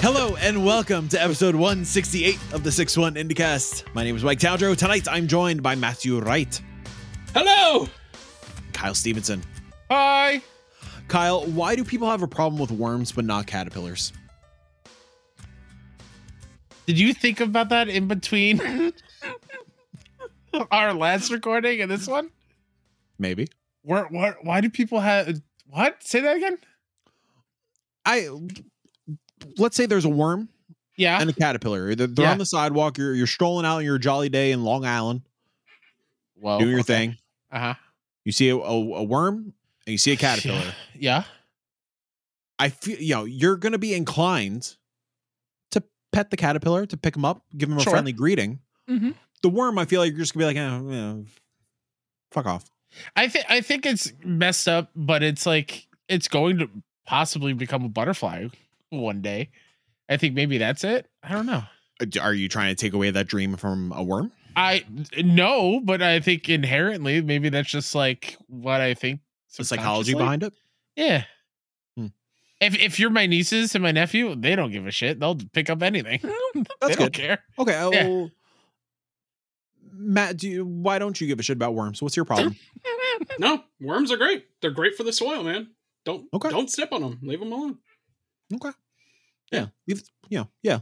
Hello and welcome to episode 168 of the 6-1 IndieCast. My name is Mike Taldro. Tonight I'm joined by Matthew Wright. Hello! Kyle Stevenson. Hi! Kyle, why do people have a problem with worms but not caterpillars? Did you think about that in between our last recording and this one? Maybe. Why do people have... What? Say that again? Let's say there's a worm, yeah, and a caterpillar. They're on the sidewalk. You're strolling out on your jolly day in Long Island, doing your thing. Uh-huh. You see a worm and you see a caterpillar. Yeah. I feel you're gonna be inclined to pet the caterpillar, to pick him up, give him a friendly greeting. Mm-hmm. The worm, I feel like you're just gonna be like, fuck off. I think it's messed up, but it's like it's going to possibly become a butterfly one day. I think maybe that's it. I don't know. Are you trying to take away that dream from a worm? No, but I think inherently maybe that's just like what I think. The psychology behind it. Yeah. If you're my nieces and my nephew, they don't give a shit. They'll pick up anything. They don't care. Okay. Yeah. Matt, why don't you give a shit about worms? What's your problem? No, worms are great. They're great for the soil, man. Don't step on them. Leave them alone. Okay. Yeah.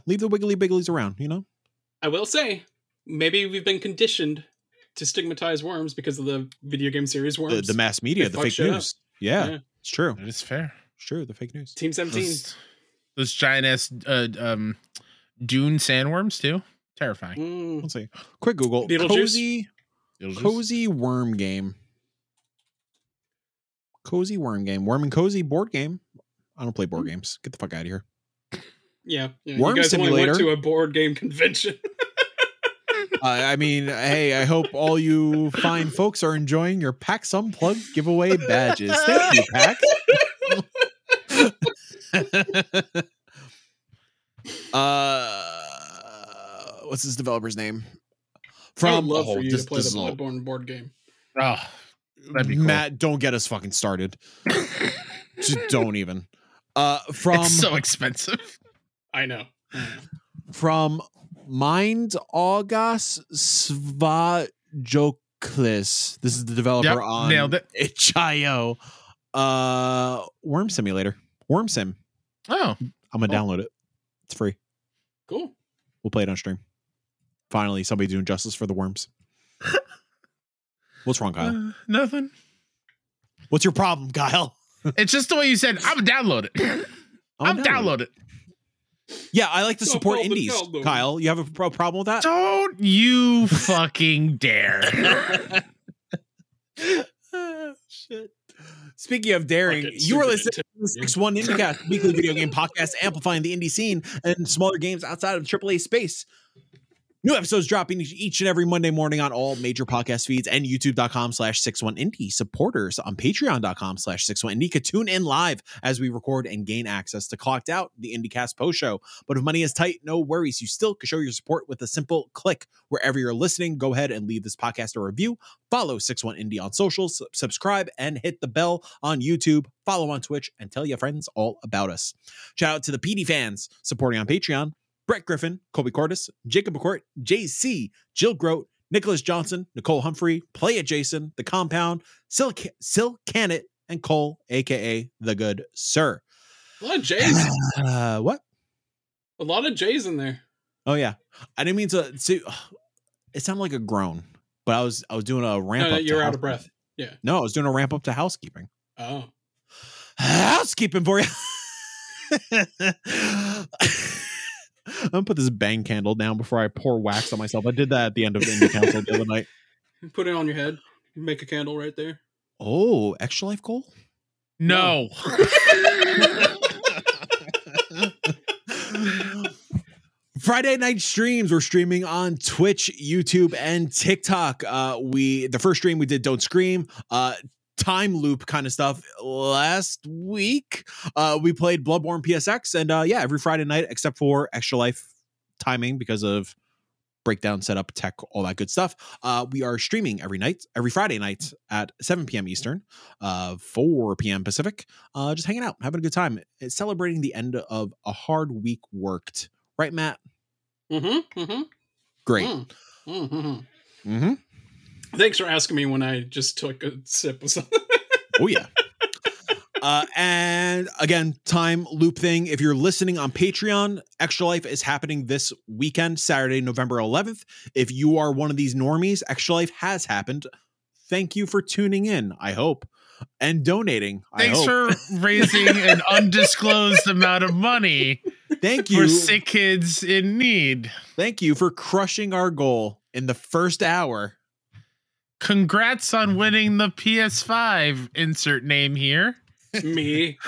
Leave the wiggly bigglies around, you know? I will say, maybe we've been conditioned to stigmatize worms because of the video game series Worms. The mass media, the fake news. Yeah, it's true. It's fair. It's true, the fake news. Team 17. Those giant-ass dune sandworms, too. Terrifying. Let's see. Quick Google. Cozy worm game. Cozy worm game. Worm and Cozy board game. I don't play board games. Get the fuck out of here. Yeah, Worm you guys Simulator. Only went to a board game convention. I mean, hey, I hope all you fine folks are enjoying your PAX Unplugged giveaway badges. Thank you, PAX. What's this developer's name? I would love for you to play the Bloodborne board game. Oh, that'd be cool. Matt, don't get us fucking started. Just don't even. It's so expensive. I know. From Mind Augas Svajoklis. This is the developer on itch.io. Worm Simulator. Worm Sim. Oh. I'm going to download it. It's free. Cool. We'll play it on stream. Finally, somebody doing justice for the worms. What's wrong, Kyle? Nothing. What's your problem, Kyle? It's just the way you said, I'm download it. I'm download it. Yeah, I like to support indies, Kyle. You have a problem with that? Don't you fucking dare. Shit. Speaking of daring, you are listening to 6-1 IndieCast, weekly video game podcast amplifying the indie scene and smaller games outside of AAA space. New episodes dropping each and every Monday morning on all major podcast feeds and YouTube.com/6-1Indie. Supporters on Patreon.com/6-1Indie could tune in live as we record and gain access to Clocked Out, the IndieCast Post-Show. But if money is tight, no worries. You still can show your support with a simple click. Wherever you're listening, go ahead and leave this podcast a review. Follow 6-1 Indie on socials, subscribe, and hit the bell on YouTube. Follow on Twitch and tell your friends all about us. Shout out to the PD fans supporting on Patreon. Brett Griffin, Colby Cortis, Jacob McCourt, JC, Jill Grote, Nicholas Johnson, Nicole Humphrey, Play It Jason, The Compound, Sil Canett, and Cole, a.k.a. The Good Sir. A lot of J's. What? A lot of J's in there. Oh, yeah. I didn't mean to. See, it sounded like a groan, but I was doing a ramp up. You're out of breath. Yeah. No, I was doing a ramp up to housekeeping. Oh. Housekeeping for you. I'm gonna put this bang candle down before I pour wax on myself. I did that at the end of the Indie Council the other night. Put it on your head. You make a candle right there. Oh, Extra Life Cole? No. Friday night streams. We're streaming on Twitch, YouTube, and TikTok. The first stream we did Don't Scream. Time loop kind of stuff last week. We played Bloodborne PSX and every Friday night except for Extra Life timing because of breakdown, setup, tech, all that good stuff. We are streaming every Friday night at 7 p.m. Eastern, 4 p.m. Pacific, just hanging out, having a good time. It's celebrating the end of a hard week worked. Right, Matt? Mm-hmm. Mm-hmm. Great. Mm-hmm. Mm-hmm. Thanks for asking me when I just took a sip of something. Oh, yeah. And again, time loop thing. If you're listening on Patreon, Extra Life is happening this weekend, Saturday, November 11th. If you are one of these normies, Extra Life has happened. Thank you for tuning in, I hope, and donating. Thanks for raising an undisclosed amount of money. Thank you for sick kids in need. Thank you for crushing our goal in the first hour. Congrats on winning the PS5. Insert name here. Me.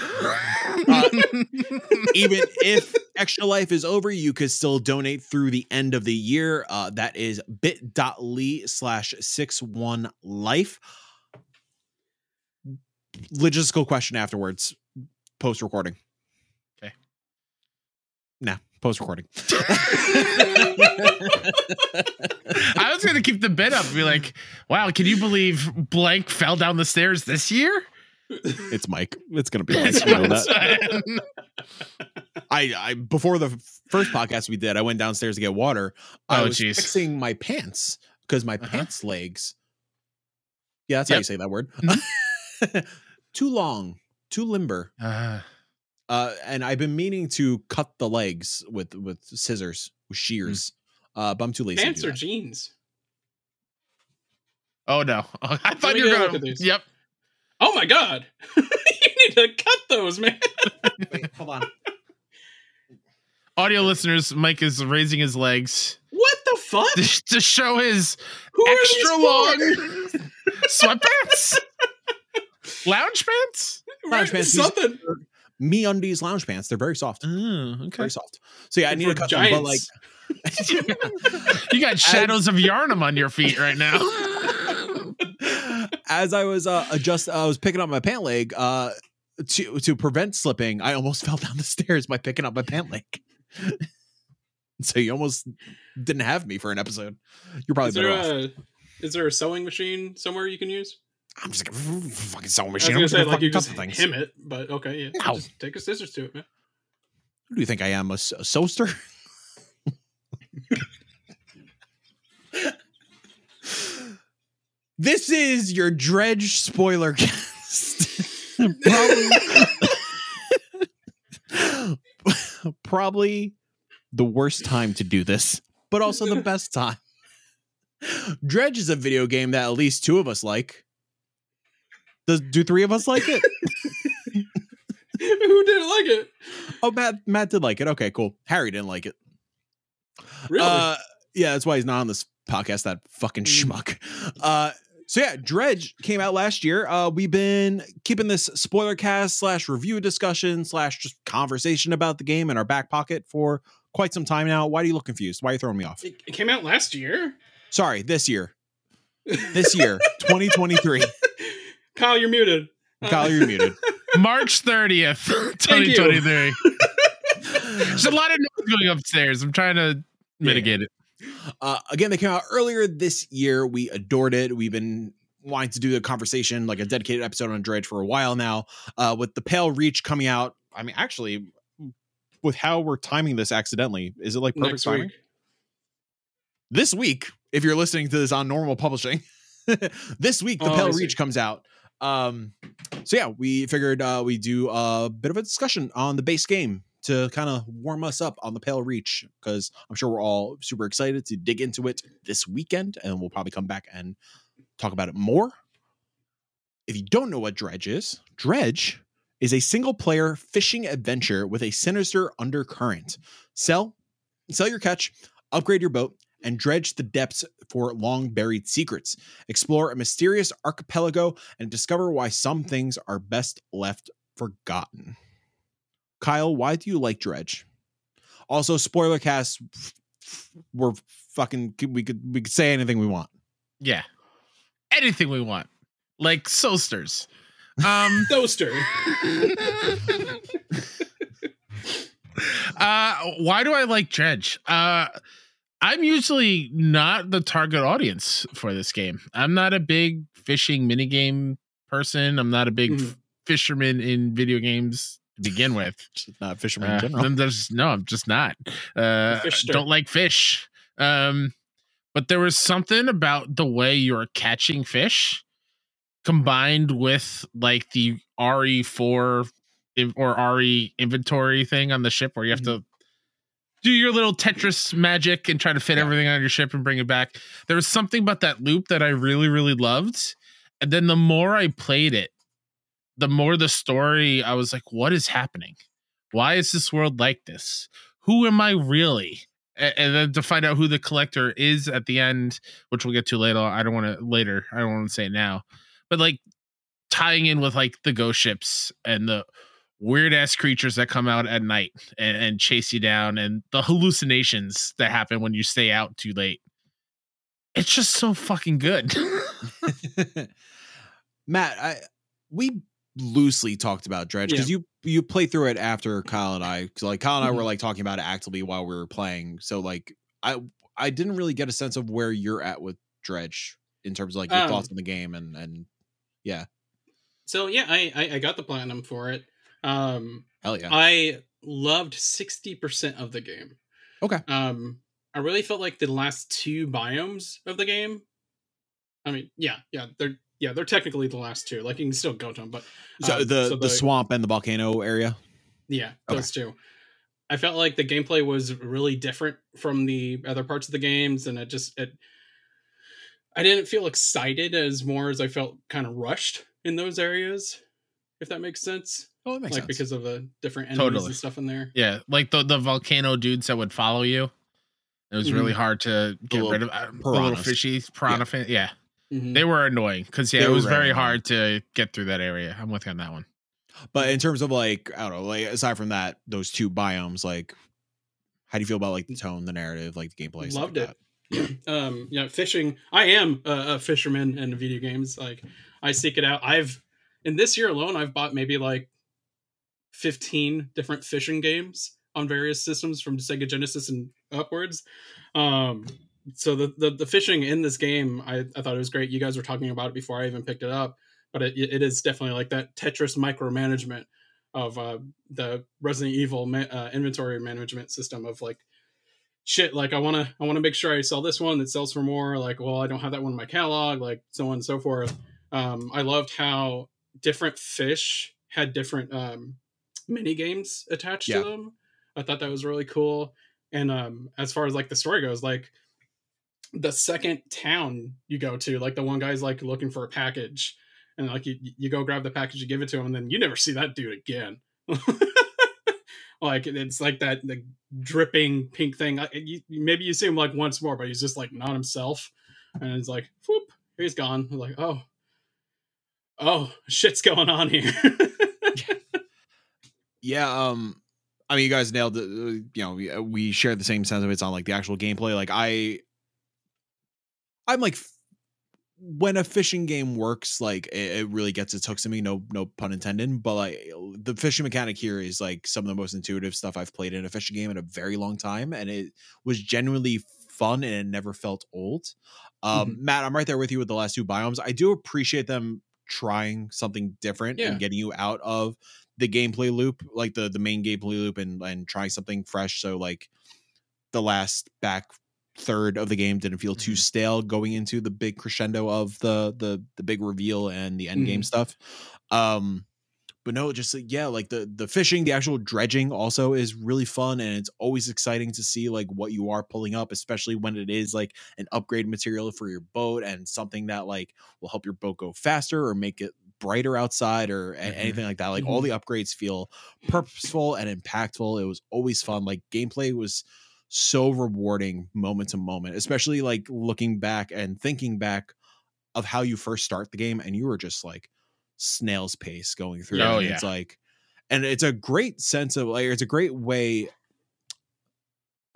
Even if Extra Life is over, you could still donate through the end of the year. That is bit.ly/6-1-life. Logistical question afterwards. Post recording. Okay. Nah, post recording. I was gonna keep the bit up and be like, wow, can you believe blank fell down the stairs this year? It's Mike. It's gonna be Mike. I before the first podcast we did, I went downstairs to get water. I was fixing my pants because my pants legs. Yeah, that's how you say that word. Mm-hmm. Too long, too limber. And I've been meaning to cut the legs with scissors, with shears. Mm-hmm. But I'm too lazy. Pants or jeans? Oh no! I thought you were going to look at these. Yep. Oh my God. You need to cut those, man. Wait, hold on. Audio listeners, Mike is raising his legs. What the fuck? To show his extra long sweatpants? Lounge pants? Lounge pants. Something. MeUndies lounge pants. They're very soft. Mm, okay. Very soft. So yeah, I need to cut them, but like. You got shadows of Yarnum on your feet right now. As I was I was picking up my pant leg to prevent slipping. I almost fell down the stairs by picking up my pant leg. So you almost didn't have me for an episode. You're probably better off. Is there a sewing machine somewhere you can use? I'm just gonna fucking sewing machine. I was gonna say like you just hem it, but okay, yeah. No. Just take a scissors to it, man. Who do you think I am, a sewster? This is your Dredge spoiler cast. Probably the worst time to do this, but also the best time. Dredge is a video game that at least two of us like. Do three of us like it? Who didn't like it? Oh, Matt did like it. Okay, cool. Harry didn't like it. Really? Yeah, that's why he's not on this podcast, that fucking schmuck. So yeah, Dredge came out last year. We've been keeping this spoiler cast / review discussion / just conversation about the game in our back pocket for quite some time now. Why do you look confused? Why are you throwing me off? It came out last year. Sorry, this year, 2023. Kyle, you're muted. March 30th, 2023. There's a lot of noise going upstairs. I'm trying to mitigate it. Again, they came out earlier this year. We adored it. We've been wanting to do a conversation, like a dedicated episode on Dredge for a while now. With the Pale Reach coming out, I mean, actually, with how we're timing this accidentally, is it like perfect timing? This week, if you're listening to this on normal publishing, this week, the Pale Reach comes out. So yeah, we figured we do a bit of a discussion on the base game to kind of warm us up on the Pale Reach, because I'm sure we're all super excited to dig into it this weekend, and we'll probably come back and talk about it more. If you don't know what Dredge is, Dredge is a single-player fishing adventure with a sinister undercurrent. Sell your catch, upgrade your boat, and dredge the depths for long-buried secrets. Explore a mysterious archipelago and discover why some things are best left forgotten. Kyle, why do you like Dredge? Also, spoiler cast. We're fucking. We could say anything we want. Yeah, anything we want. Like Soasters. Soaster. Why do I like Dredge? I'm usually not the target audience for this game. I'm not a big fishing minigame person. I'm not a big fisherman in video games to begin with. Not fisherman in general. No, I'm just not. Don't like fish. But there was something about the way you're catching fish combined with like the RE4 or RE inventory thing on the ship where you have to do your little Tetris magic and try to fit everything on your ship and bring it back. There was something about that loop that I really, really loved. And then the more I played it, the more the story, I was like, what is happening? Why is this world like this? Who am I really? And then to find out who the collector is at the end, which we'll get to later. I don't want to say it now, but like tying in with like the ghost ships and the weird ass creatures that come out at night and chase you down and the hallucinations that happen when you stay out too late. It's just so fucking good. Matt, we loosely talked about Dredge because you played through it after Kyle and I, because like Kyle and I were like talking about it actively while we were playing. So like I didn't really get a sense of where you're at with Dredge in terms of like your thoughts on the game and yeah. So yeah, I got the platinum for it. Hell yeah. I loved 60% of the game. Okay. I really felt like the last two biomes of the game. I mean, they're technically the last two. Like you can still go to them, but so the swamp and the volcano area. Yeah, those two. I felt like the gameplay was really different from the other parts of the games, and I didn't feel excited as more as I felt kind of rushed in those areas, if that makes sense. Oh, it makes sense. Because of the different enemies and stuff in there. Yeah, like the volcano dudes that would follow you. It was really hard to get rid of the little fishy piranha. Yeah. Mm-hmm. They were annoying because it was very hard to get through that area. I'm with you on that one. But in terms of like, I don't know, like aside from that, those two biomes, like how do you feel about like the tone, the narrative, like the gameplay? Loved it. Yeah. Fishing. I am a fisherman in video games. Like I seek it out. In this year alone, I've bought maybe like 15 different fishing games on various systems from Sega Genesis and upwards. So the fishing in this game, I thought it was great. You guys were talking about it before I even picked it up, but it is definitely like that Tetris micromanagement of the Resident Evil inventory management system of like, shit, like I want to make sure I sell this one that sells for more. Like, well, I don't have that one in my catalog, like so on and so forth. I loved how different fish had different mini games attached to them. I thought that was really cool. And as far as like the story goes, like the second town you go to, like the one guy's like looking for a package and like you go grab the package, you give it to him, and then you never see that dude again. Like it's like that the dripping pink thing. Maybe you see him like once more, but he's just like not himself. And it's like, whoop, he's gone. I'm like, oh, shit's going on here. Yeah. I mean, you guys nailed it. You know, we share the same sentiments on like the actual gameplay. Like I'm like, when a fishing game works, like it really gets its hooks in me. No pun intended. But like the fishing mechanic here is like some of the most intuitive stuff I've played in a fishing game in a very long time, and it was genuinely fun and it never felt old. Matt, I'm right there with you with the last two biomes. I do appreciate them trying something different and getting you out of the gameplay loop, like the main gameplay loop, and trying something fresh. So like the last back third of the game didn't feel too stale going into the big crescendo of the big reveal and the end game stuff. But no, just like the fishing, the actual dredging also is really fun, and it's always exciting to see like what you are pulling up, especially when it is like an upgrade material for your boat and something that like will help your boat go faster or make it brighter outside or anything like that. Like all the upgrades feel purposeful and impactful. It was always fun. Like gameplay was so rewarding moment to moment, especially like looking back and thinking back of how you first start the game and you were just like snail's pace going through. It's like, and it's a great sense of like, it's a great way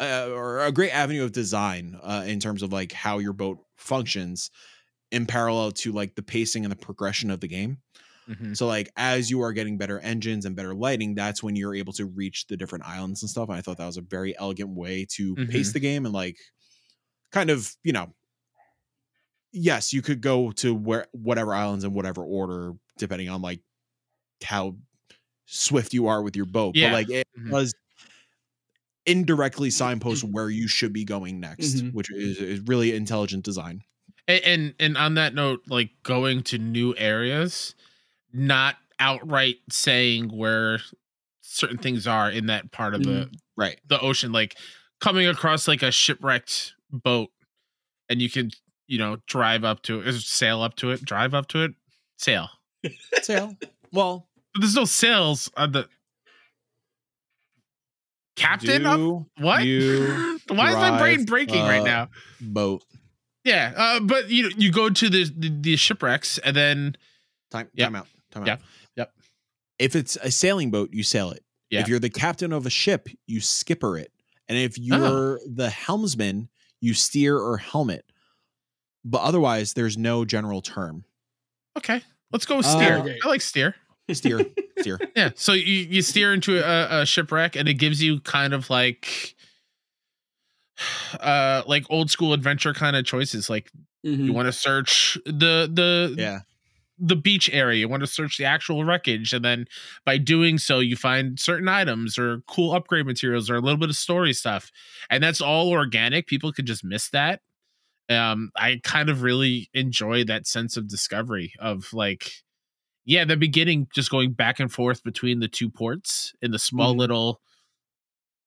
or a great avenue of design in terms of like how your boat functions in parallel to like the pacing and the progression of the game. So like as you are getting better engines and better lighting, that's when you're able to reach the different islands and stuff. And I thought that was a very elegant way to pace the game and like kind of, you know, yes, you could go to where whatever islands in whatever order, depending on like how swift you are with your boat. Yeah. But like it does indirectly signpost where you should be going next, which is really intelligent design. And on that note, like going to new areas, not outright saying where certain things are in that part of the ocean, like coming across like a shipwrecked boat and you can, you know, sail up to it. Sail. Well, but there's no sails on the captain. What? Why is my brain breaking right now? Boat. Yeah. But you go to the shipwrecks and then time out. Yep. If it's a sailing boat, you sail it. Yeah. If you're the captain of a ship, you skipper it. And if you're the helmsman, you steer or helmet. But otherwise, there's no general term. Okay. Let's go with steer. I like steer. Steer. Yeah. So you steer into a shipwreck and it gives you kind of like old school adventure kind of choices. Like you want to search the beach area, you want to search the actual wreckage. And then by doing so, you find certain items or cool upgrade materials or a little bit of story stuff. And that's all organic. People could just miss that. I kind of really enjoy that sense of discovery of like, yeah, the beginning, just going back and forth between the two ports in the small little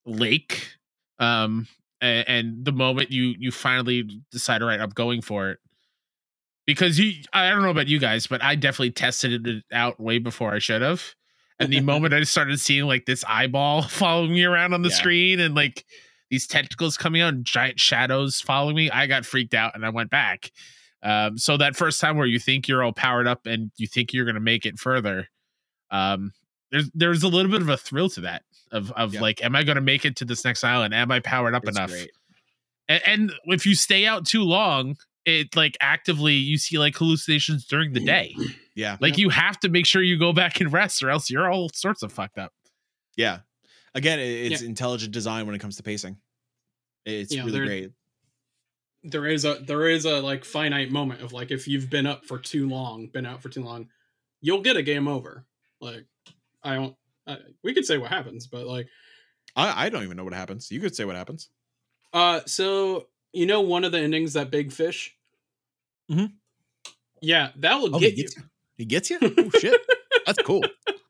lake. And the moment you finally decide, all right, I'm going for it. Because I don't know about you guys, but I definitely tested it out way before I should have. And the moment I started seeing like this eyeball following me around on the screen and like these tentacles coming out and giant shadows following me, I got freaked out and I went back. So that first time where you think you're all powered up and you think you're going to make it further, there's a little bit of a thrill to that of like, am I going to make it to this next island? Am I powered up enough? And if you stay out too long, it like actively you see like hallucinations during the day. Yeah. Like you have to make sure you go back and rest or else you're all sorts of fucked up. Yeah. Again, it's intelligent design when it comes to pacing. It's really great. There is a like finite moment of like, if you've been out for too long, you'll get a game over. Like we could say what happens, but like, I don't even know what happens. You could say what happens. So, you know, one of the endings, that big fish. Yeah, that will get you. He gets you? Oh, shit. That's cool.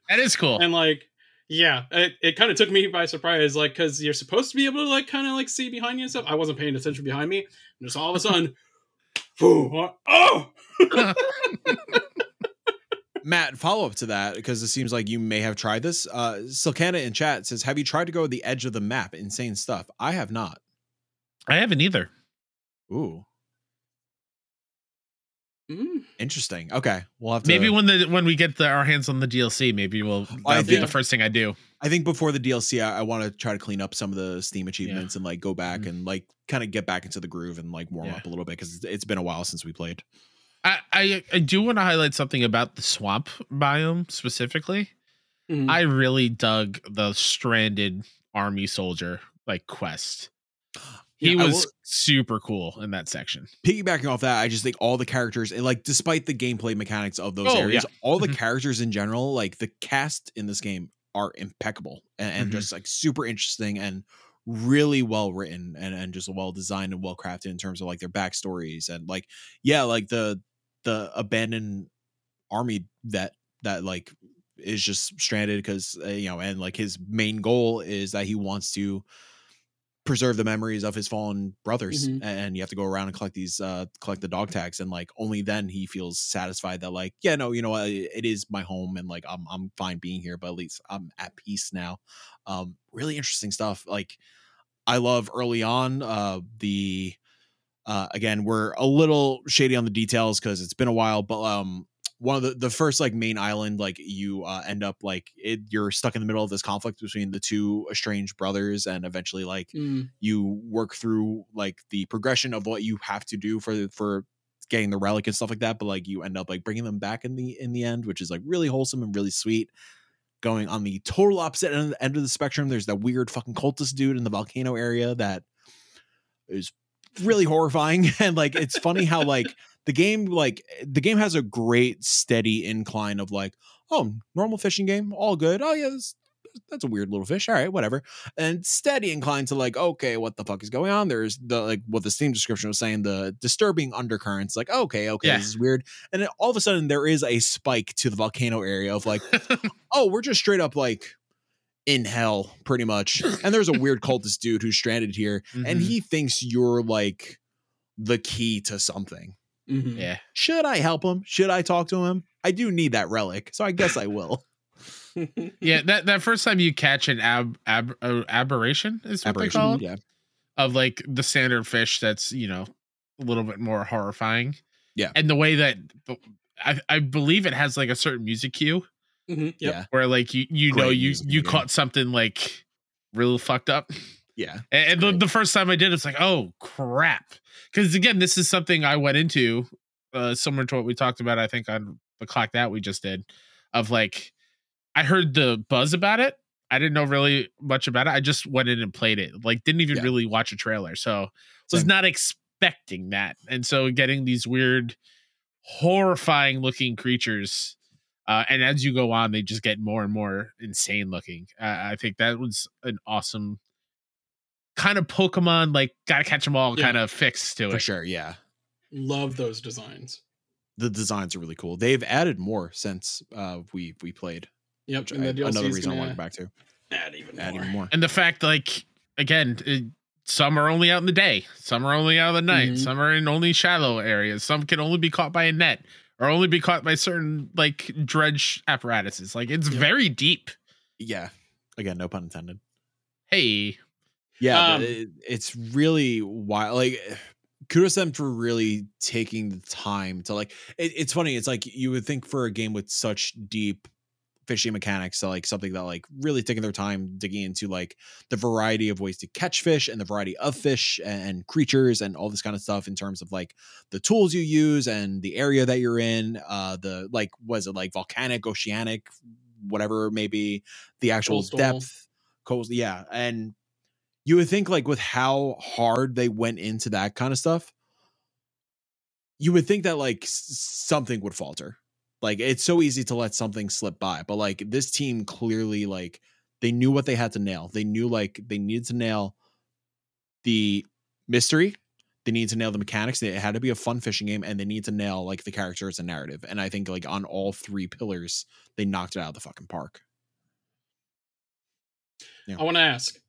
That is cool. And like, yeah, it kind of took me by surprise, like, because you're supposed to be able to like kind of like see behind you and stuff. I wasn't paying attention behind me. And just all of a sudden, oh! Matt, follow up to that, because it seems like you may have tried this. Silcana in chat says, have you tried to go to the edge of the map? Insane stuff. I have not. I haven't either. Ooh. Interesting. Okay. We'll have to maybe when we get our hands on the DLC, maybe that'll be the first thing I do. I think before the DLC, I want to try to clean up some of the Steam achievements and like go back and like kind of get back into the groove and like warm up a little bit, because it's been a while since we played. I do want to highlight something about the swamp biome specifically. I really dug the stranded army soldier like quest. He was super cool in that section. Piggybacking off that, I just think all the characters, and like despite the gameplay mechanics of those areas, all the characters in general, like the cast in this game are impeccable and just like super interesting and really well written and just well designed and well crafted in terms of like their backstories and like, yeah, like the abandoned army that like is just stranded because, you know, and like his main goal is that he wants to preserve the memories of his fallen brothers, and you have to go around and collect the dog tags, and like only then he feels satisfied that like, yeah, no, you know, it is my home and like I'm fine being here, but at least I'm at peace now. Really interesting stuff. Like I love early on again, we're a little shady on the details because it's been a while, but one of the first like main island, like you end up like you're stuck in the middle of this conflict between the two estranged brothers, and eventually like you work through like the progression of what you have to do for getting the relic and stuff like that, but like you end up like bringing them back in the end, which is like really wholesome and really sweet. Going on the total opposite end of the spectrum, there's that weird fucking cultist dude in the volcano area that is really horrifying. And like, it's funny how the game has a great steady incline of like, oh, normal fishing game, all good. Oh yeah, that's a weird little fish. All right, whatever. And steady incline to like, okay, what the fuck is going on? There's the, like what the Steam description was saying, the disturbing undercurrents, like, okay, yeah, this is weird. And then all of a sudden there is a spike to the volcano area of like, oh, we're just straight up like in hell pretty much. And there's a weird cultist dude who's stranded here, mm-hmm, and he thinks you're like the key to something. Mm-hmm. Yeah. Should I help him? Should I talk to him? I do need that relic, so I guess I will. Yeah, that first time you catch an aberration is what they call it, yeah, of like the standard fish that's, you know, a little bit more horrifying. Yeah, and the way that I believe it has like a certain music cue, mm-hmm, yep, yeah, where like you great know you caught game something like real fucked up. Yeah, and the first time I did, it's like, oh crap, because again, this is something I went into similar to what we talked about, I think, on the Clocked Out we just did, of like, I heard the buzz about it. I didn't know really much about it. I just went in and played it. Like, didn't even really watch a trailer. So was not expecting that. And so getting these weird, horrifying looking creatures. And as you go on, they just get more and more insane looking. I think that was an awesome kind of Pokemon, like gotta catch them all kind of fix to it. For sure. Yeah. Love those designs. The designs are really cool. They've added more since we played. Yep, and another reason I want to go back to add even more. And the fact, like, again, some are only out in the day, some are only out in the night, mm-hmm, some are in only shallow areas, some can only be caught by a net or only be caught by certain like dredge apparatuses. Like, it's very deep. Yeah, again, no pun intended. Hey, yeah, it's really wild. Like, kudos them for really taking the time to like. It's funny. It's like you would think for a game with such deep fishing mechanics, so like something that like really taking their time digging into like the variety of ways to catch fish and the variety of fish and creatures and all this kind of stuff in terms of like the tools you use and the area that you're in, the like, was it like volcanic, oceanic, whatever, maybe the actual coastal depth, coastal, yeah. And you would think like with how hard they went into that kind of stuff, you would think that like something would falter. Like, it's so easy to let something slip by, but like this team clearly, like, they knew what they had to nail. They knew like they needed to nail the mystery. They needed to nail the mechanics. It had to be a fun fishing game, and they need to nail like the characters and narrative. And I think like on all three pillars, they knocked it out of the fucking park. Yeah. I want to ask,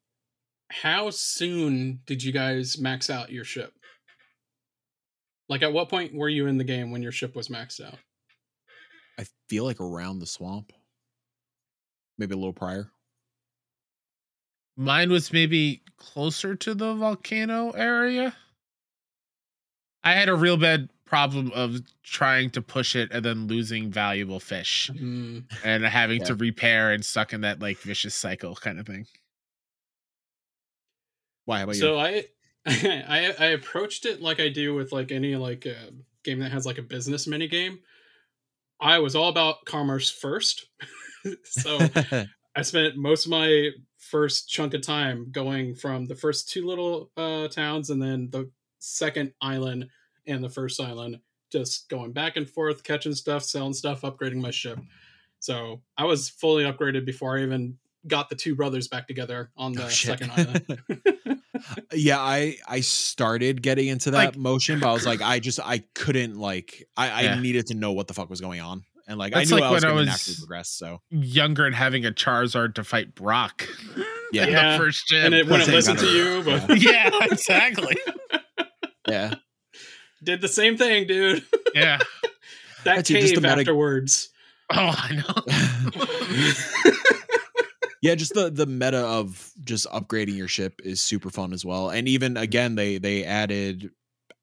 how soon did you guys max out your ship? Like, at what point were you in the game when your ship was maxed out? I feel like around the swamp, maybe a little prior. Mine was maybe closer to the volcano area. I had a real bad problem of trying to push it and then losing valuable fish, mm-hmm, and having to repair and stuck in that like vicious cycle kind of thing. Why? How about you? I approached it like I do with like any like game that has like a business mini game. I was all about commerce first. So I spent most of my first chunk of time going from the first two little towns and then the second island and the first island, just going back and forth, catching stuff, selling stuff, upgrading my ship. So I was fully upgraded before I even got the two brothers back together on the second island. Yeah, I started getting into that like, motion, but I was like, I couldn't like, I needed to know what the fuck was going on. And like, that's, I knew like I was naturally progress. So younger and having a Charizard to fight Brock. Yeah. The first gym. And it wouldn't listen to you. But yeah, exactly. Yeah. Did the same thing, dude. Yeah. That that's cave afterwards. Oh, I know. Yeah, just the meta of just upgrading your ship is super fun as well. And even again, they added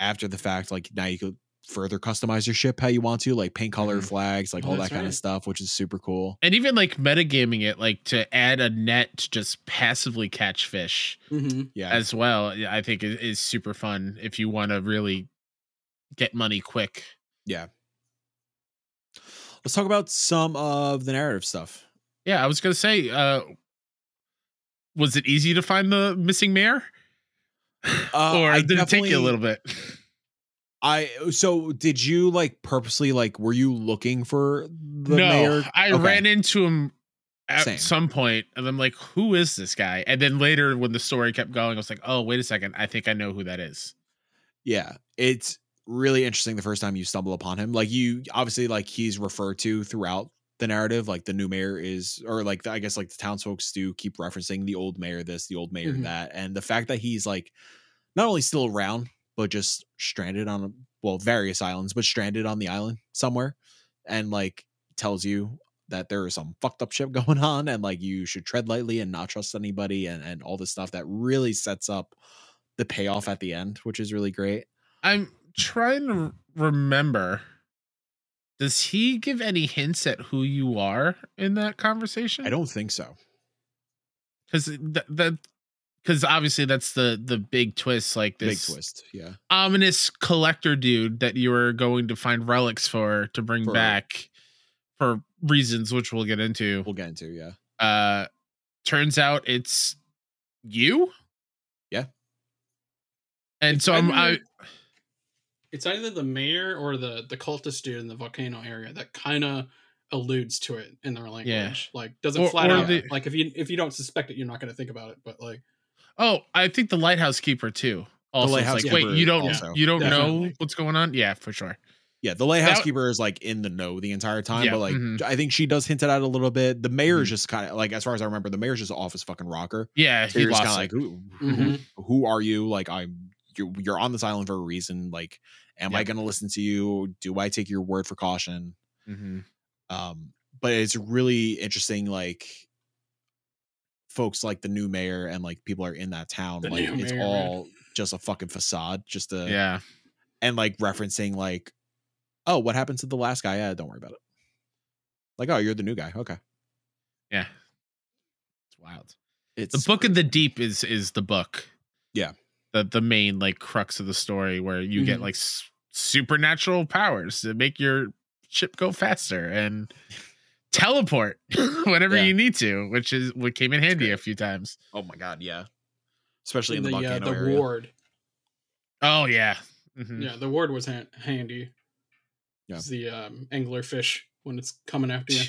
after the fact, like now you could further customize your ship how you want to, like paint color flags, like all that kind of stuff, which is super cool. And even like metagaming it, like to add a net to just passively catch fish, mm-hmm, as well, I think is super fun if you want to really get money quick. Yeah. Let's talk about some of the narrative stuff. Yeah, I was going to say, was it easy to find the missing mayor? Or did it take you a little bit? So did you like purposely, like, were you looking for the mayor? I ran into him at some point and I'm like, who is this guy? And then later when the story kept going, I was like, oh, wait a second. I think I know who that is. Yeah. It's really interesting. The first time you stumble upon him, like you obviously like he's referred to throughout the narrative, like the new mayor is, or like, I guess like the townsfolk do keep referencing the old mayor, this, the old mayor, that, and the fact that he's like, not only still around, but just stranded on, well, various islands, but stranded on the island somewhere, and like tells you that there is some fucked up shit going on, and like you should tread lightly and not trust anybody, and all this stuff that really sets up the payoff at the end, which is really great. I'm trying to remember, does he give any hints at who you are in that conversation? I don't think so. Because that. Because obviously that's the big twist, like this big twist, yeah. Ominous collector dude that you were going to find relics for to bring back for reasons which we'll get into. We'll get into, yeah. Turns out it's you. Yeah. And it's so it's either the mayor or the cultist dude in the volcano area that kind of alludes to it in their language. Yeah. Like doesn't flat out like if you don't suspect it, you're not going to think about it, but like. Oh, I think the lighthouse keeper too. Also, it's like, wait, you don't definitely know what's going on? Yeah, for sure. Yeah, the lighthouse keeper is like in the know the entire time, but like I think she does hint it out a little bit. The mayor is just kind of like, as far as I remember, the mayor's just off his fucking rocker. Yeah, so he's kind of like, who are you? Like, you're on this island for a reason. Like, am I going to listen to you? Do I take your word for caution? But it's really interesting, like. Folks like the new mayor and like people are in that town, like it's all just a fucking facade, just to and like referencing like, oh, what happened to the last guy? Yeah, don't worry about it. Like, oh, you're the new guy, okay. Yeah, it's wild. It's the Book of the Deep is the book, the main like crux of the story, where you get like supernatural powers that make your ship go faster and teleport whenever you need to, which is what came in handy a few times. Oh my god, yeah, especially in the volcano area. Ward. Oh yeah, yeah, the ward was handy. Yeah, it's the angler fish when it's coming after you.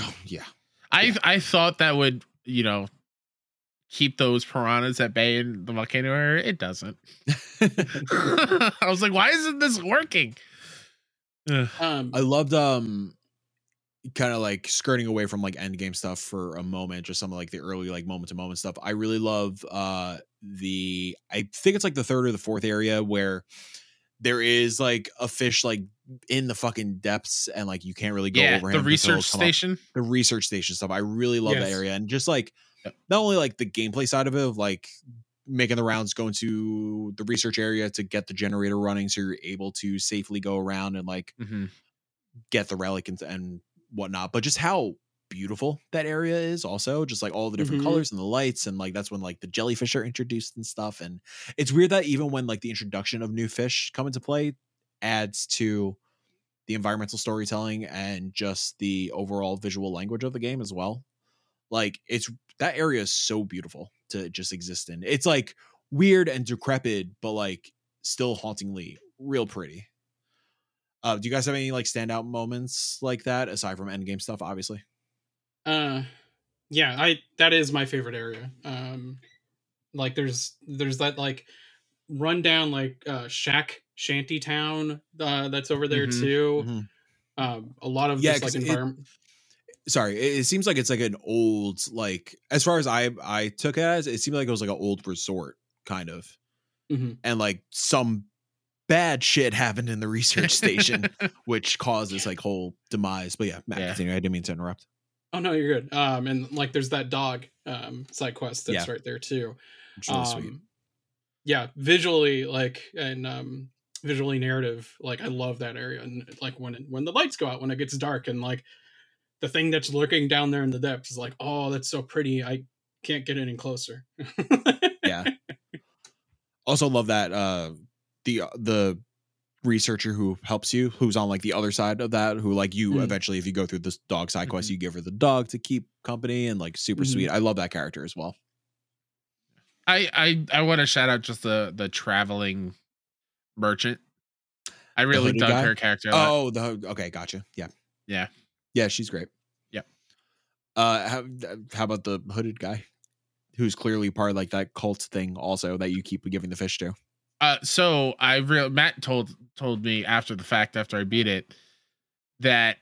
Oh yeah, I thought that would, you know, keep those piranhas at bay in the volcano area. It doesn't. I was like, why isn't this working? I loved kind of like skirting away from like end game stuff for a moment, just some of like the early like moment to moment stuff. I really love I think it's like the third or the fourth area where there is like a fish like in the fucking depths and like you can't really go over him. The research station stuff. I really love that area, and just like not only like the gameplay side of it, of like making the rounds, going to the research area to get the generator running, so you're able to safely go around and like get the relic and whatnot, but just how beautiful that area is also, just like all the different colors and the lights, and like that's when like the jellyfish are introduced and stuff. And it's weird that even when like the introduction of new fish come into play adds to the environmental storytelling and just the overall visual language of the game as well. Like that area is so beautiful to just exist in. It's like weird and decrepit, but like still hauntingly real pretty. Do you guys have any like standout moments like that aside from endgame stuff? Obviously. Yeah, that is my favorite area. Like there's that like rundown like shack shanty town that's over there too. A lot of this, like environment. It seems like it's like an old, like as far as I took it as, it seemed like it was like an old resort kind of, and like some bad shit happened in the research station, which causes like whole demise. But yeah, Matt, continue. I didn't mean to interrupt. Oh no, you're good. And like there's that dog side quest that's right there too. Really sweet. Yeah, visually like and visually narrative, like I love that area. And like when the lights go out, when it gets dark, and like the thing that's lurking down there in the depths is like, oh, that's so pretty. I can't get any closer. Yeah. Also love that. The researcher who helps you, who's on like the other side of that, who like you eventually, if you go through this dog side quest, you give her the dog to keep company, and like super sweet. I love that character as well. I want to shout out just the traveling merchant. I really dug her character a lot. Oh, okay, gotcha. Yeah. Yeah. Yeah, she's great. Yep. How about the hooded guy who's clearly part of like that cult thing also that you keep giving the fish to? So I Matt told me after the fact, after I beat it, that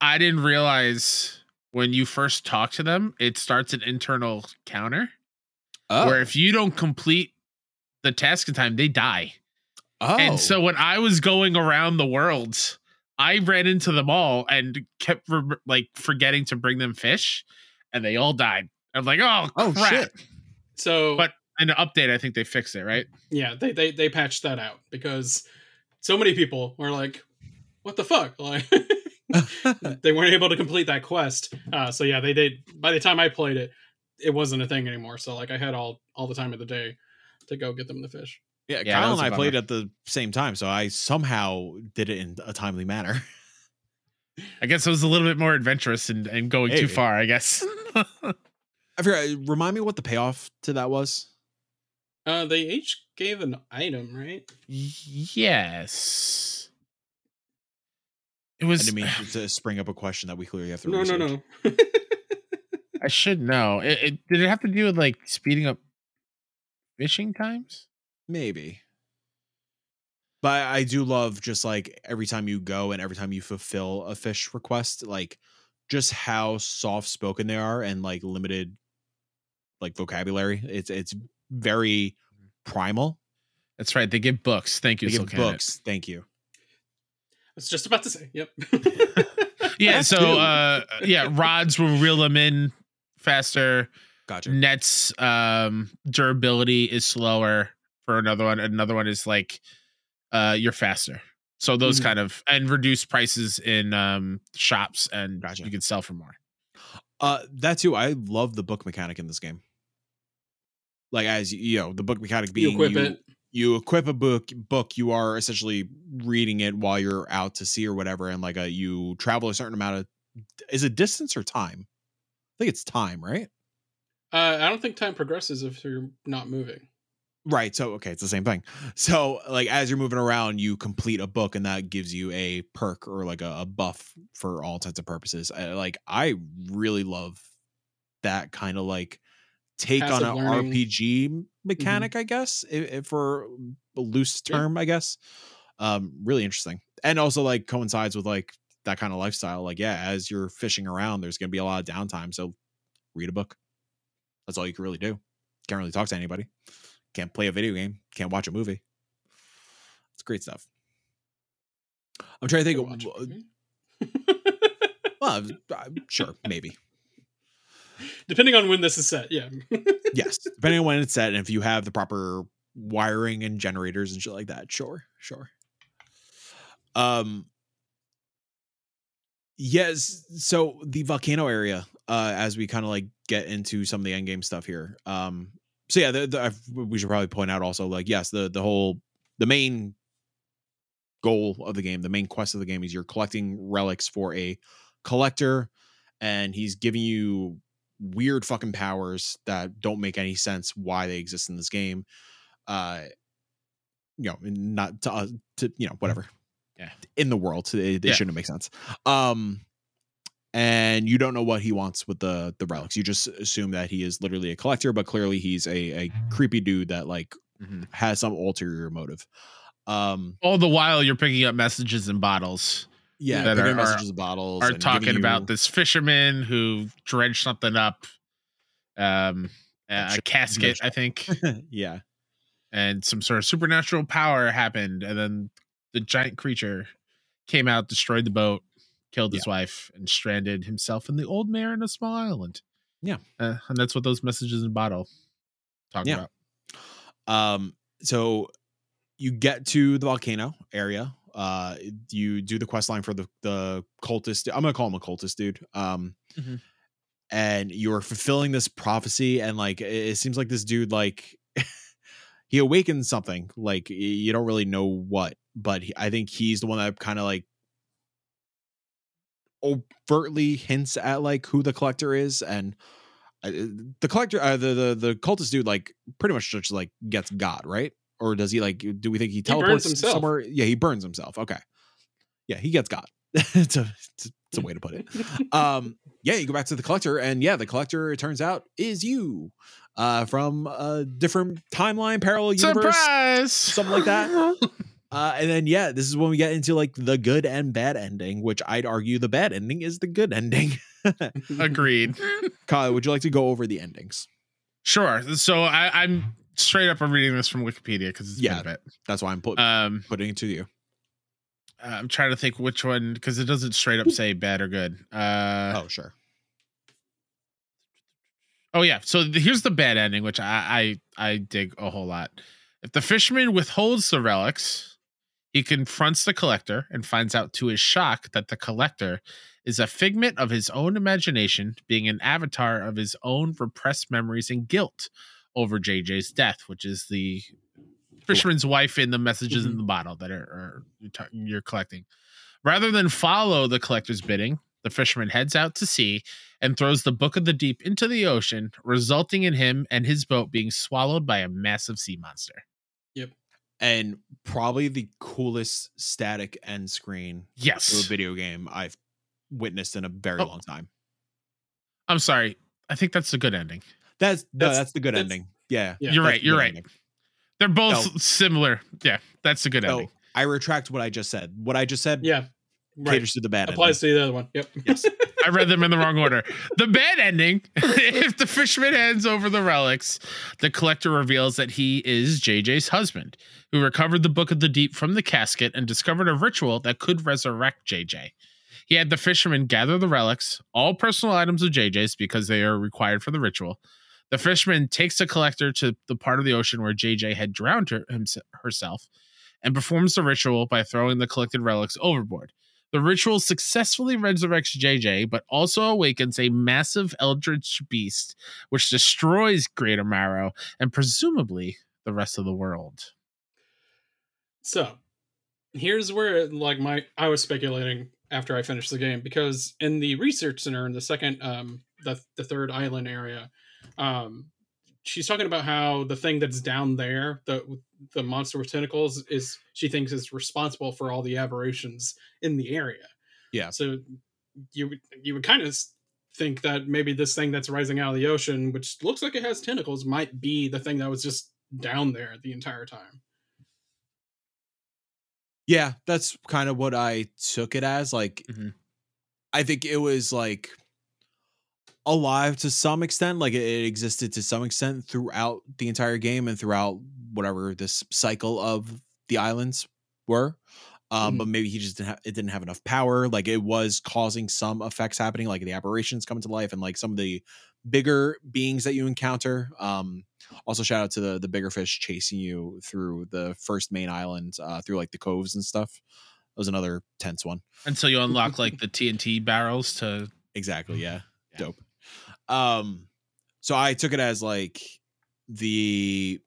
I didn't realize when you first talk to them, it starts an internal counter. Oh. Where if you don't complete the task in time, they die. Oh. And so when I was going around the worlds, I ran into them all and kept forgetting to bring them fish, and they all died. I'm like, oh crap. Shit. So, but in the update, I think they fixed it, right? Yeah, they patched that out because so many people were like, "What the fuck?" Like, they weren't able to complete that quest. So yeah, they did. By the time I played it, it wasn't a thing anymore. So like, I had all the time of the day to go get them the fish. Yeah, Kyle and I played at the same time, so I somehow did it in a timely manner. I guess it was a little bit more adventurous and going too far, I guess. I forget. Remind me what the payoff to that was. They each gave an item, right? Yes. It was. I didn't mean to spring up a question that we clearly have to. No. I should know. Did it have to do with like speeding up fishing times? Maybe. But I do love just like every time you go and every time you fulfill a fish request, like just how soft spoken they are and like limited like vocabulary. It's very primal. That's right. They give books. Thank you. They give books. Thank you. I was just about to say, yep. Yeah. So, rods will reel them in faster. Gotcha. Nets, durability is slower. Another one is like you're faster, so those kind of and reduced prices in shops and you can sell for more. That too, I love the book mechanic in this game. Like, as you know, the book mechanic being you equip a book, you are essentially reading it while you're out to sea or whatever, and like you travel a certain amount of is it distance or time? I think it's time, right? I don't think time progresses if you're not moving. Right. So, okay. It's the same thing. So like, as you're moving around, you complete a book and that gives you a perk or like a buff for all intents and purposes. I really love that kind of like take passive on an learning. RPG mechanic, I guess, if for a loose term, I guess. Really interesting. And also like coincides with like that kind of lifestyle. Like, yeah, as you're fishing around, there's going to be a lot of downtime. So read a book. That's all you can really do. Can't really talk to anybody. Can't play a video game. Can't watch a movie. It's great stuff. I'm trying to think. Well, sure, maybe. Depending on when this is set, yeah. Yes, depending on when it's set, and if you have the proper wiring and generators and shit like that, sure. Yes. So the volcano area, as we kind of like get into some of the end game stuff here, so yeah, we should probably point out also, like, yes, the main goal of the game, the main quest of the game is you're collecting relics for a collector, and he's giving you weird fucking powers that don't make any sense why they exist in this game. You know, not to us, to, you know, whatever. Yeah. In the world, it shouldn't make sense. And you don't know what he wants with the relics. You just assume that he is literally a collector, but clearly he's a creepy dude that like has some ulterior motive. All the while you're picking up messages and bottles. Yeah, that are messages and bottles are talking about this fisherman who dredged something up, a casket, I think. Yeah, and some sort of supernatural power happened, and then the giant creature came out, destroyed the boat. Killed his wife and stranded himself and the old mayor in a small island. Yeah. And that's what those messages in bottle talk about. So you get to the volcano area. You do the quest line for the cultist. I'm going to call him a cultist dude. And you're fulfilling this prophecy. And like, it seems like this dude, like he awakens something, like you don't really know what, but I think he's the one that kind of like, overtly hints at like who the collector is, and the collector, the cultist dude, like pretty much just like gets got, right? Or does he like? Do we think he teleports himself somewhere? Yeah, he burns himself. Okay, yeah, he gets got. It's a way to put it. Yeah, you go back to the collector, and yeah, the collector, it turns out, is you from a different timeline, parallel universe, surprise, something like that. And then yeah, this is when we get into like the good and bad ending, which I'd argue the bad ending is the good ending. Agreed. Kyle, would you like to go over the endings? Sure. So I'm straight up, I'm reading this from Wikipedia because it's been a bit. That's why I'm putting it to you. I'm trying to think which one, because it doesn't straight up say bad or good. Oh, sure. Oh, yeah. So here's the bad ending, which I dig a whole lot. If the fisherman withholds the relics, he confronts the collector and finds out to his shock that the collector is a figment of his own imagination, being an avatar of his own repressed memories and guilt over JJ's death, which is the fisherman's wife in the messages in the bottle that are you're collecting. Rather than follow the collector's bidding, the fisherman heads out to sea and throws the Book of the Deep into the ocean, resulting in him and his boat being swallowed by a massive sea monster. Yep. And probably the coolest static end screen to a video game I've witnessed in a very long time. I'm sorry. I think that's the good ending. That's the good ending. Yeah. You're right. You're right. Ending. They're both similar. Yeah. That's the good ending. I retract what I just said. What I just said. Yeah. Right. Caters to the bad. Applies to the other one. Yep. Yes. I read them in the wrong order. The bad ending. If the fisherman hands over the relics, the collector reveals that he is JJ's husband, who recovered the Book of the Deep from the casket and discovered a ritual that could resurrect JJ. He had the fisherman gather the relics, all personal items of JJ's, because they are required for the ritual. The fisherman takes the collector to the part of the ocean where JJ had drowned herself and performs the ritual by throwing the collected relics overboard. The ritual successfully resurrects JJ, but also awakens a massive eldritch beast, which destroys Greater Marrow and presumably the rest of the world. So here's where like I was speculating after I finished the game, because in the research center in the second, the third island area, she's talking about how the thing that's down there, the monster with tentacles, is, she thinks, is responsible for all the aberrations in the area. Yeah. So you would kind of think that maybe this thing that's rising out of the ocean, which looks like it has tentacles, might be the thing that was just down there the entire time. Yeah, that's kind of what I took it as. Like, I think it was like alive to some extent. Like it existed to some extent throughout the entire game and throughout whatever this cycle of the islands were. But maybe he just didn't have enough power. Like it was causing some effects happening, like the aberrations coming to life and like some of the bigger beings that you encounter. Also shout out to the bigger fish chasing you through the first main island, through like the coves and stuff. That was another tense one. And so you unlock like the TNT barrels to exactly. Yeah. Dope. So I took it as like the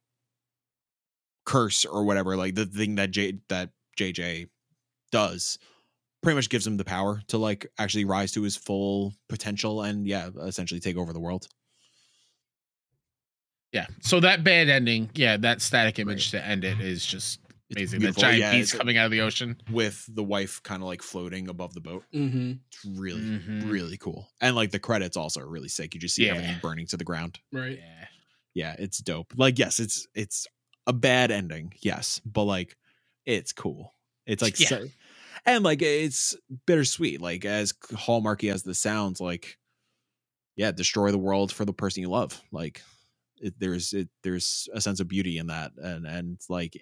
curse or whatever, like the thing that JJ does pretty much gives him the power to like actually rise to his full potential and essentially take over the world. Yeah. So that bad ending, that static image to end it is just amazing. That giant piece coming out of the ocean with the wife kind of like floating above the boat. It's really, really cool. And like the credits also are really sick. You just see everything burning to the ground. Right. Yeah. It's dope. Like, yes, it's a bad ending. Yes. But like, it's cool. It's like, and like, it's bittersweet. Like as hallmarky as this sounds, like, destroy the world for the person you love. Like, there's a sense of beauty in that, and like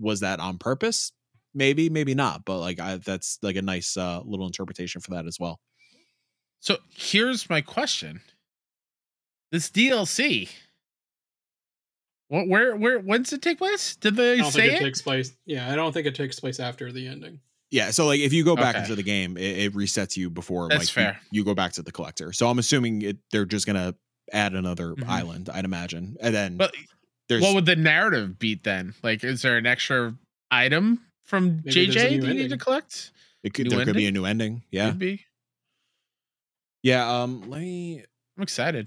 was that on purpose? Maybe not, but like that's like a nice little interpretation for that as well. So here's my question: this DLC, when does it take place? Did they say it takes place? Yeah, I don't think it takes place after the ending. Yeah, so like if you go back into the game, it resets you before. That's like fair. You go back to the collector, so I'm assuming they're just gonna add another island, I'd imagine. And then but what would the narrative beat then? Like, is there an extra item from JJ you need to collect? There could be a new ending. Yeah. Could be. Yeah. Let me. I'm excited.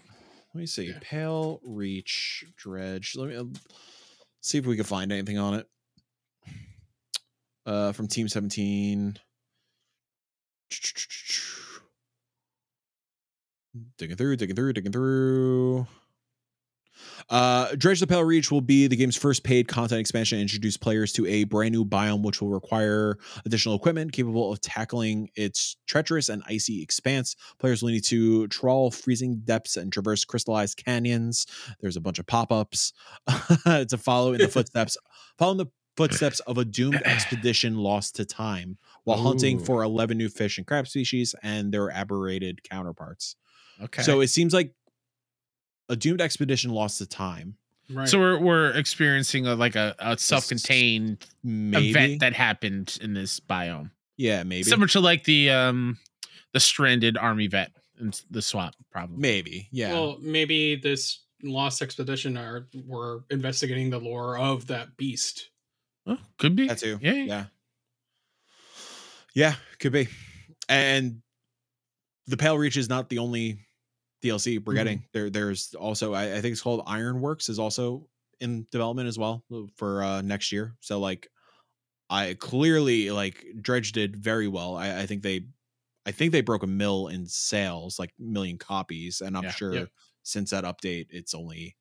Let me see. Pale Reach, Dredge. Let me see if we can find anything on it. From Team 17. Digging through. Dredge the Pale Reach will be the game's first paid content expansion and introduce players to a brand new biome, which will require additional equipment capable of tackling its treacherous and icy expanse. Players will need to trawl freezing depths and traverse crystallized canyons. There's a bunch of pop-ups to follow in the footsteps of a doomed expedition lost to time while hunting for 11 new fish and crab species and their aberrated counterparts. Okay. So it seems like a doomed expedition lost to time. Right. So we're experiencing a self-contained event that happened in this biome. Yeah, maybe. Similar to like the stranded army vet in the swamp, probably. Maybe, yeah. Well, maybe this lost expedition were investigating the lore of that beast. Oh, could be. That too. Yeah. Yeah, could be. And the Pale Reach is not the only DLC we're getting. There's also, I think it's called Ironworks, is also in development as well for next year. So like, I clearly like Dredge did very well. I think they broke a mill in sales, like million copies, and I'm sure since that update it's only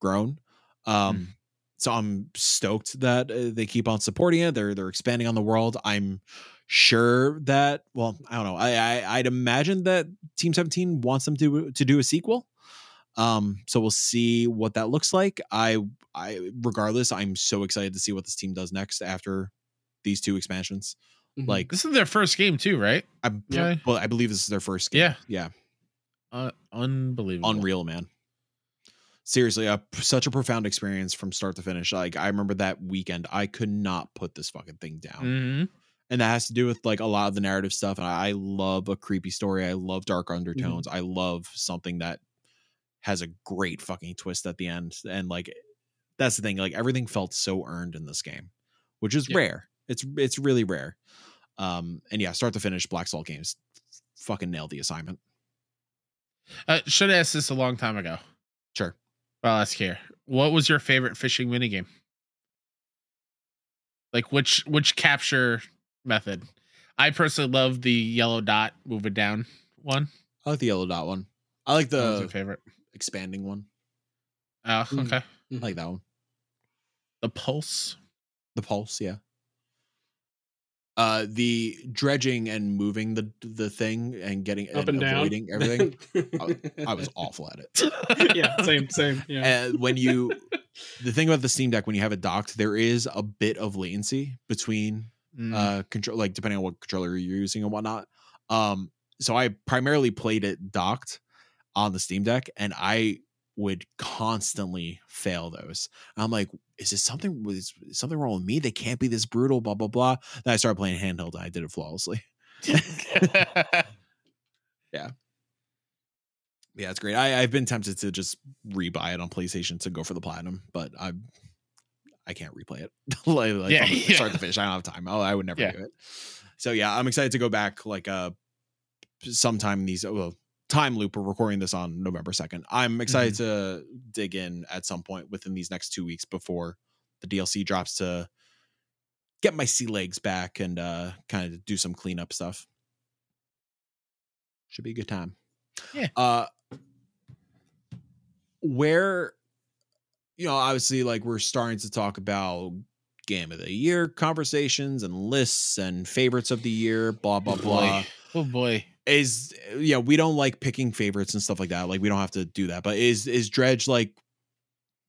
grown. So I'm stoked that they keep on supporting it. They're expanding on the world. I'm sure that, well, I don't know. I'd imagine that Team 17 wants them to do a sequel. So we'll see what that looks like. Regardless, I'm so excited to see what this team does next after these two expansions. Mm-hmm. Like, this is their first game too, right? Well, I believe this is their first game. Yeah. Unbelievable. Unreal, man. Seriously, such a profound experience from start to finish. Like, I remember that weekend, I could not put this fucking thing down. Mm-hmm. And that has to do with like a lot of the narrative stuff. And I love a creepy story. I love dark undertones. Mm-hmm. I love something that has a great fucking twist at the end. And like, that's the thing. Like, everything felt so earned in this game, which is rare. It's really rare. And start to finish, Black Salt Games fucking nailed the assignment. Should have asked this a long time ago. Sure. Well, ask here. What was your favorite fishing minigame? Like, which capture method? I personally love the yellow dot, move it down one. I like the yellow dot one. I like the favorite expanding one. Oh, okay. I like that one. The pulse, yeah. The dredging and moving the thing and getting up and down, avoiding everything. I was awful at it. Yeah, same. Yeah. And the thing about the Steam Deck, when you have it docked, there is a bit of latency between control, like depending on what controller you're using and whatnot. So I primarily played it docked on the Steam Deck, and I would constantly fail those. I'm like, is something wrong with me? They can't be this brutal, blah, blah, blah. Then I started playing handheld and I did it flawlessly. Yeah, it's great. I've been tempted to just rebuy it on PlayStation to go for the platinum, but I can't replay it. Start to finish. I don't have time. I would never do it. So yeah, I'm excited to go back like sometime in these time loop. We're recording this on November 2nd. I'm excited to dig in at some point within these next 2 weeks before the DLC drops to get my sea legs back and kind of do some cleanup stuff. Should be a good time. Yeah. Where, obviously, like, we're starting to talk about game of the year conversations and lists and favorites of the year, blah, blah, blah. Oh boy. We don't like picking favorites and stuff like that. Like, we don't have to do that. But is Dredge like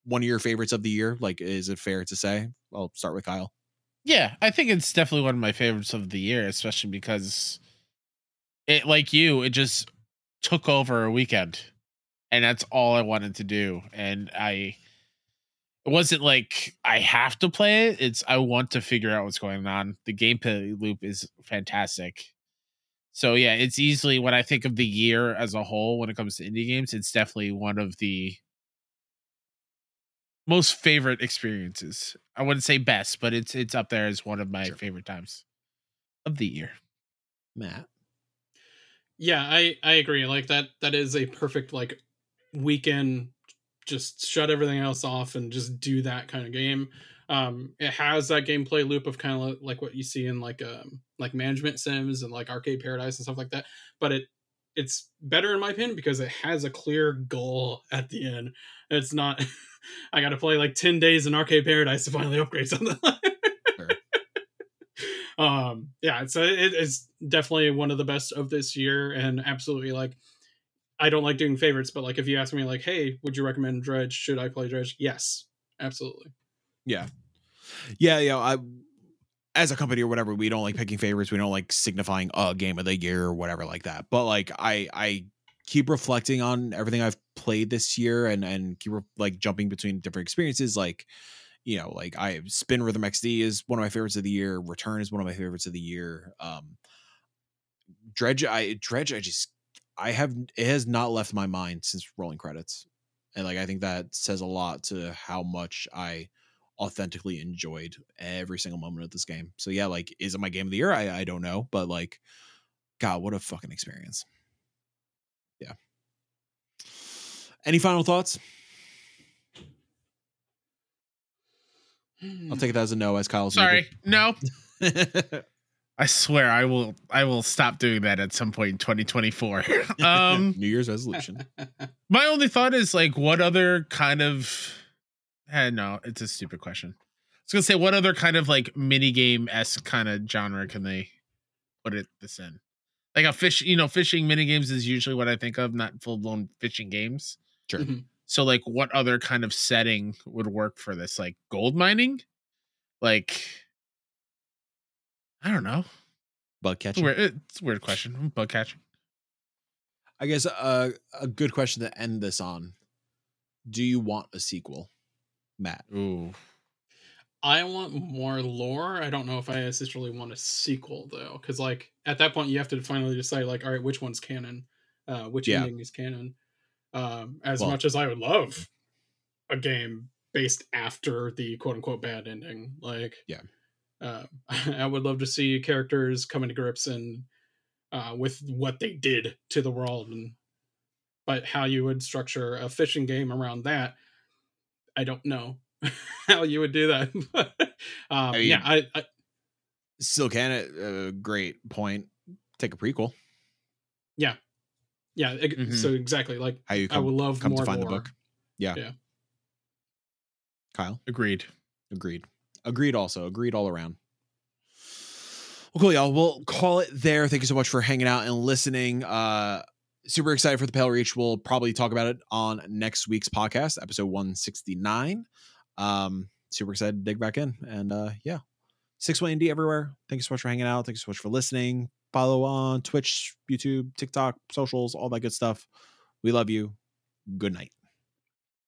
one of your favorites of the year? Like, is it fair to say? I'll start with Kyle. Yeah, I think it's definitely one of my favorites of the year, especially because it, like you, it just took over a weekend, and that's all I wanted to do. And it wasn't like I have to play it. I want to figure out what's going on. The gameplay loop is fantastic. So yeah, it's easily, when I think of the year as a whole, when it comes to indie games, it's definitely one of the most favorite experiences. I wouldn't say best, but it's up there as one of my favorite times of the year. Matt. Yeah, I agree. Like that is a perfect like weekend, just shut everything else off and just do that kind of game. It has that gameplay loop of kind of like what you see in like management sims and like Arcade Paradise and stuff like that, but it's better in my opinion because it has a clear goal at the end. It's not I gotta play like 10 days in Arcade Paradise to finally upgrade something. Sure. Yeah, so it's definitely one of the best of this year, and absolutely, like, I don't like doing favorites, but like if you ask me like, hey, would you recommend Dredge? Should I play Dredge? Yes, absolutely. Yeah. You know, I, as a company or whatever, we don't like picking favorites. We don't like signifying a game of the year or whatever like that. But like, I keep reflecting on everything I've played this year and keep like jumping between different experiences. Like, you know, like Spin Rhythm XD is one of my favorites of the year. Return is one of my favorites of the year. Dredge, it has not left my mind since rolling credits. And like, I think that says a lot to how much I authentically enjoyed every single moment of this game. So yeah, like, is it my game of the year? I don't know, but like, God, what a fucking experience. Yeah. Any final thoughts? I'll take that as a no, as Kyle's. Sorry. No. I swear I will stop doing that at some point in 2024. New Year's resolution. My only thought is like, what other kind of, no, it's a stupid question. I was going to say, what other kind of like mini game-esque kind of genre can they put this in? Like a fish, you know, fishing mini games is usually what I think of, not full blown fishing games. Sure. Mm-hmm. So like, what other kind of setting would work for this? Like gold mining? Like, I don't know. Bug catching. It's a weird question. Bug catching. I guess a good question to end this on. Do you want a sequel, Matt? Ooh. I want more lore. I don't know if I necessarily want a sequel though, because like at that point you have to finally decide like, all right, which one's canon, which ending is canon. Much as I would love a game based after the quote unquote bad ending, like I would love to see characters coming to grips and with what they did to the world, but how you would structure a fishing game around that, I don't know how you would do that. I still can. Great point. Take a prequel. Yeah. Mm-hmm. So exactly, like how you I would love come more to find lore. The book. Yeah. Kyle, agreed. Also agreed all around. Well, cool, y'all. We'll call it there. Thank you so much for hanging out and listening. Super excited for the Pale Reach. We'll probably talk about it on next week's podcast, episode 169. Super excited to dig back in. And 6-1 Indie everywhere. Thank you so much for hanging out. Thank you so much for listening. Follow on Twitch, YouTube, TikTok, socials, all that good stuff. We love you. Good night.